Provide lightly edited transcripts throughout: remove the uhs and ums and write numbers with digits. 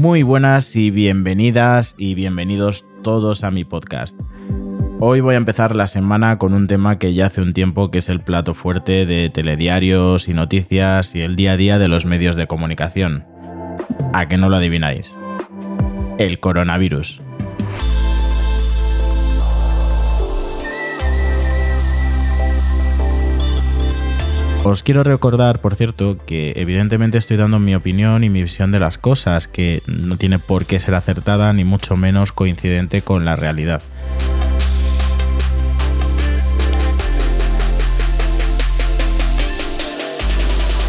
Muy buenas y bienvenidas y bienvenidos todos a mi podcast. Hoy voy a empezar la semana con un tema que ya hace un tiempo que es el plato fuerte de telediarios y noticias y el día a día de los medios de comunicación. ¿A que no lo adivináis? El coronavirus. Os quiero recordar, por cierto, que evidentemente estoy dando mi opinión y mi visión de las cosas, que no tiene por qué ser acertada ni mucho menos coincidente con la realidad.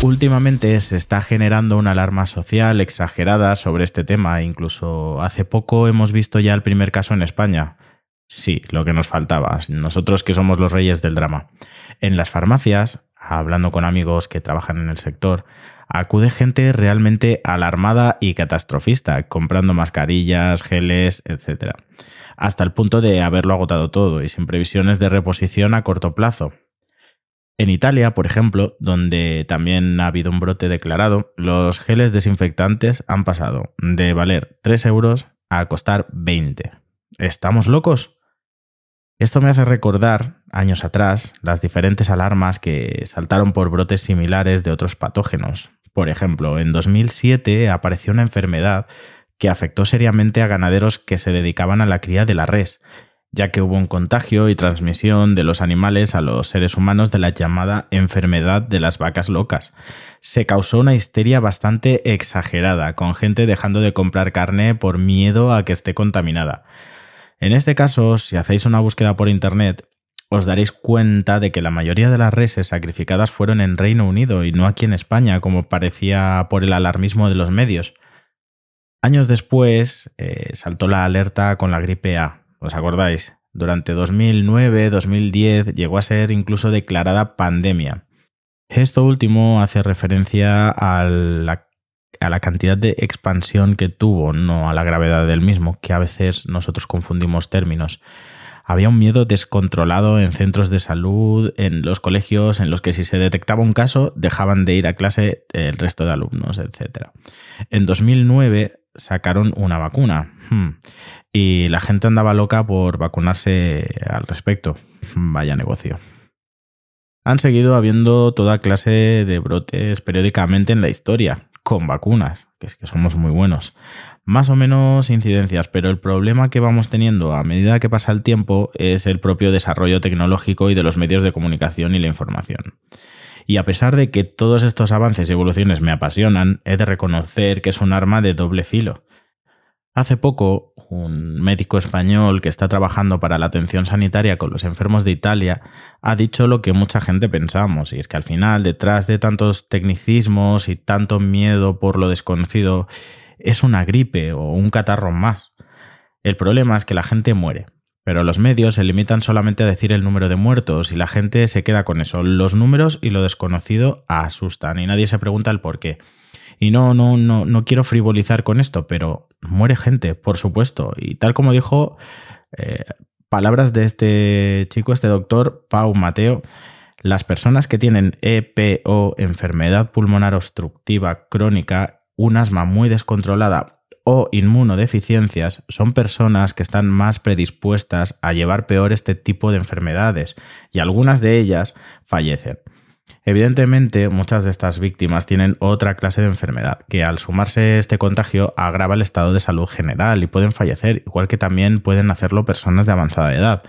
Últimamente se está generando una alarma social exagerada sobre este tema, incluso hace poco hemos visto ya el primer caso en España. Sí, lo que nos faltaba, nosotros que somos los reyes del drama. En las farmacias, hablando con amigos que trabajan en el sector, acude gente realmente alarmada y catastrofista, comprando mascarillas, geles, etc. Hasta el punto de haberlo agotado todo y sin previsiones de reposición a corto plazo. En Italia, por ejemplo, donde también ha habido un brote declarado, los geles desinfectantes han pasado de valer 3 euros a costar 20. ¿Estamos locos? Esto me hace recordar, años atrás, las diferentes alarmas que saltaron por brotes similares de otros patógenos. Por ejemplo, en 2007 apareció una enfermedad que afectó seriamente a ganaderos que se dedicaban a la cría de la res, ya que hubo un contagio y transmisión de los animales a los seres humanos de la llamada enfermedad de las vacas locas. Se causó una histeria bastante exagerada, con gente dejando de comprar carne por miedo a que esté contaminada. En este caso, si hacéis una búsqueda por internet, os daréis cuenta de que la mayoría de las reses sacrificadas fueron en Reino Unido y no aquí en España, como parecía por el alarmismo de los medios. Años después, saltó la alerta con la gripe A, ¿os acordáis? Durante 2009-2010 llegó a ser incluso declarada pandemia. Esto último hace referencia a la cantidad de expansión que tuvo, no a la gravedad del mismo, que a veces nosotros confundimos términos. Había un miedo descontrolado en centros de salud, en los colegios, en los que si se detectaba un caso dejaban de ir a clase el resto de alumnos, etc. En 2009 sacaron una vacuna y la gente andaba loca por vacunarse al respecto. Vaya negocio. Han seguido habiendo toda clase de brotes periódicamente en la historia, con vacunas, que es que somos muy buenos. Más o menos incidencias, pero el problema que vamos teniendo a medida que pasa el tiempo es el propio desarrollo tecnológico y de los medios de comunicación y la información. Y a pesar de que todos estos avances y evoluciones me apasionan, he de reconocer que es un arma de doble filo. Hace poco, un médico español que está trabajando para la atención sanitaria con los enfermos de Italia ha dicho lo que mucha gente pensamos, y es que al final, detrás de tantos tecnicismos y tanto miedo por lo desconocido, es una gripe o un catarro más. El problema es que la gente muere, pero los medios se limitan solamente a decir el número de muertos y la gente se queda con eso. Los números y lo desconocido asustan y nadie se pregunta el por qué. Y no quiero frivolizar con esto, pero muere gente, por supuesto. Y tal como dijo, palabras de este chico, este doctor, Pau Mateo, las personas que tienen EPOC, enfermedad pulmonar obstructiva crónica, un asma muy descontrolada o inmunodeficiencias, son personas que están más predispuestas a llevar peor este tipo de enfermedades y algunas de ellas fallecen. Evidentemente, muchas de estas víctimas tienen otra clase de enfermedad, que al sumarse este contagio agrava el estado de salud general y pueden fallecer, igual que también pueden hacerlo personas de avanzada edad.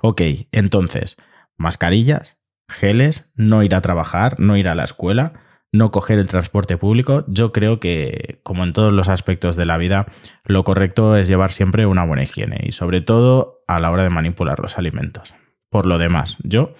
Ok, entonces, mascarillas, geles, no ir a trabajar, no ir a la escuela, no coger el transporte público. Yo creo que, como en todos los aspectos de la vida, lo correcto es llevar siempre una buena higiene y sobre todo a la hora de manipular los alimentos. Por lo demás, yo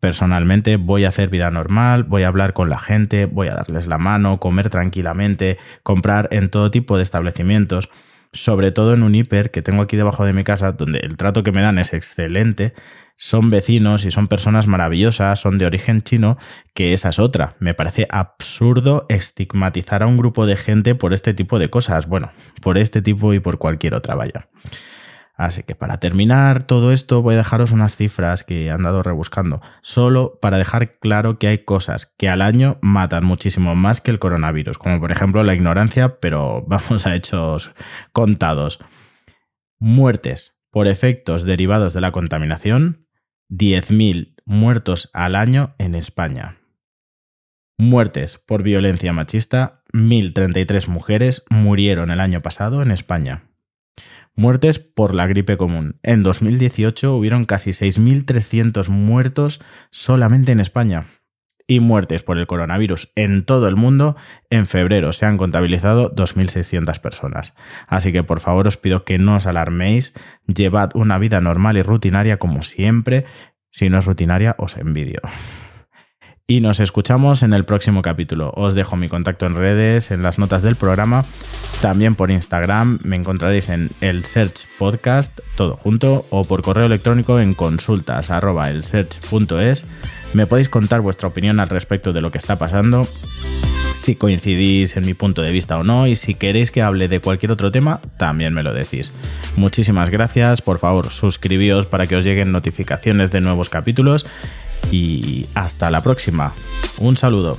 personalmente voy a hacer vida normal, voy a hablar con la gente, voy a darles la mano, comer tranquilamente, comprar en todo tipo de establecimientos, sobre todo en un hiper que tengo aquí debajo de mi casa, donde el trato que me dan es excelente, son vecinos y son personas maravillosas, son de origen chino, que esa es otra. Me parece absurdo estigmatizar a un grupo de gente por este tipo de cosas, bueno, por este tipo y por cualquier otra, vaya. Así que para terminar todo esto voy a dejaros unas cifras que he andado rebuscando, solo para dejar claro que hay cosas que al año matan muchísimo más que el coronavirus, como por ejemplo la ignorancia, pero vamos a hechos contados. Muertes por efectos derivados de la contaminación, 10.000 muertos al año en España. Muertes por violencia machista, 1.033 mujeres murieron el año pasado en España. Muertes por la gripe común. En 2018 hubieron casi 6.300 muertos solamente en España. Y muertes por el coronavirus en todo el mundo, en febrero se han contabilizado 2.600 personas. Así que por favor os pido que no os alarméis, llevad una vida normal y rutinaria como siempre. Si no es rutinaria, os envidio. Y nos escuchamos en el próximo capítulo. Os dejo mi contacto en redes, en las notas del programa, también por Instagram, me encontraréis en elserchpodcast, todo junto, o por correo electrónico en consultas@elserch.es. Me podéis contar vuestra opinión al respecto de lo que está pasando, si coincidís en mi punto de vista o no, y si queréis que hable de cualquier otro tema, también me lo decís. Muchísimas gracias, por favor, suscribíos para que os lleguen notificaciones de nuevos capítulos. Y hasta la próxima. Un saludo.